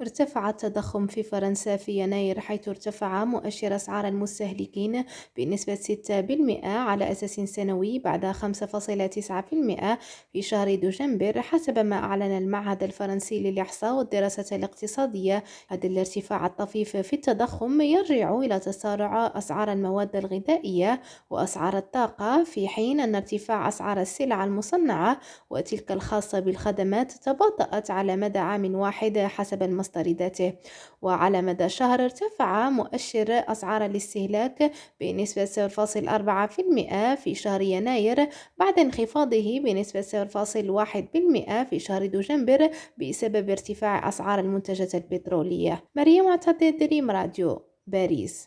ارتفع التضخم في فرنسا في يناير، حيث ارتفع مؤشر أسعار المستهلكين بنسبة 6% على أساس سنوي بعد 5.9% في شهر دجنبر، حسب ما أعلن المعهد الفرنسي للإحصاء والدراسة الاقتصادية. هذا الارتفاع الطفيف في التضخم يرجع إلى تسارع أسعار المواد الغذائية وأسعار الطاقة، في حين أن ارتفاع أسعار السلع المصنعة وتلك الخاصة بالخدمات تباطأت على مدى عام واحد حسب المصدر. وعلى مدى شهر ارتفع مؤشر أسعار الاستهلاك بنسبة 0.4% في شهر يناير بعد انخفاضه بنسبة 0.1% في شهر دجنبر بسبب ارتفاع أسعار المنتجات البترولية. مريم معتدر، دريم راديو، باريس.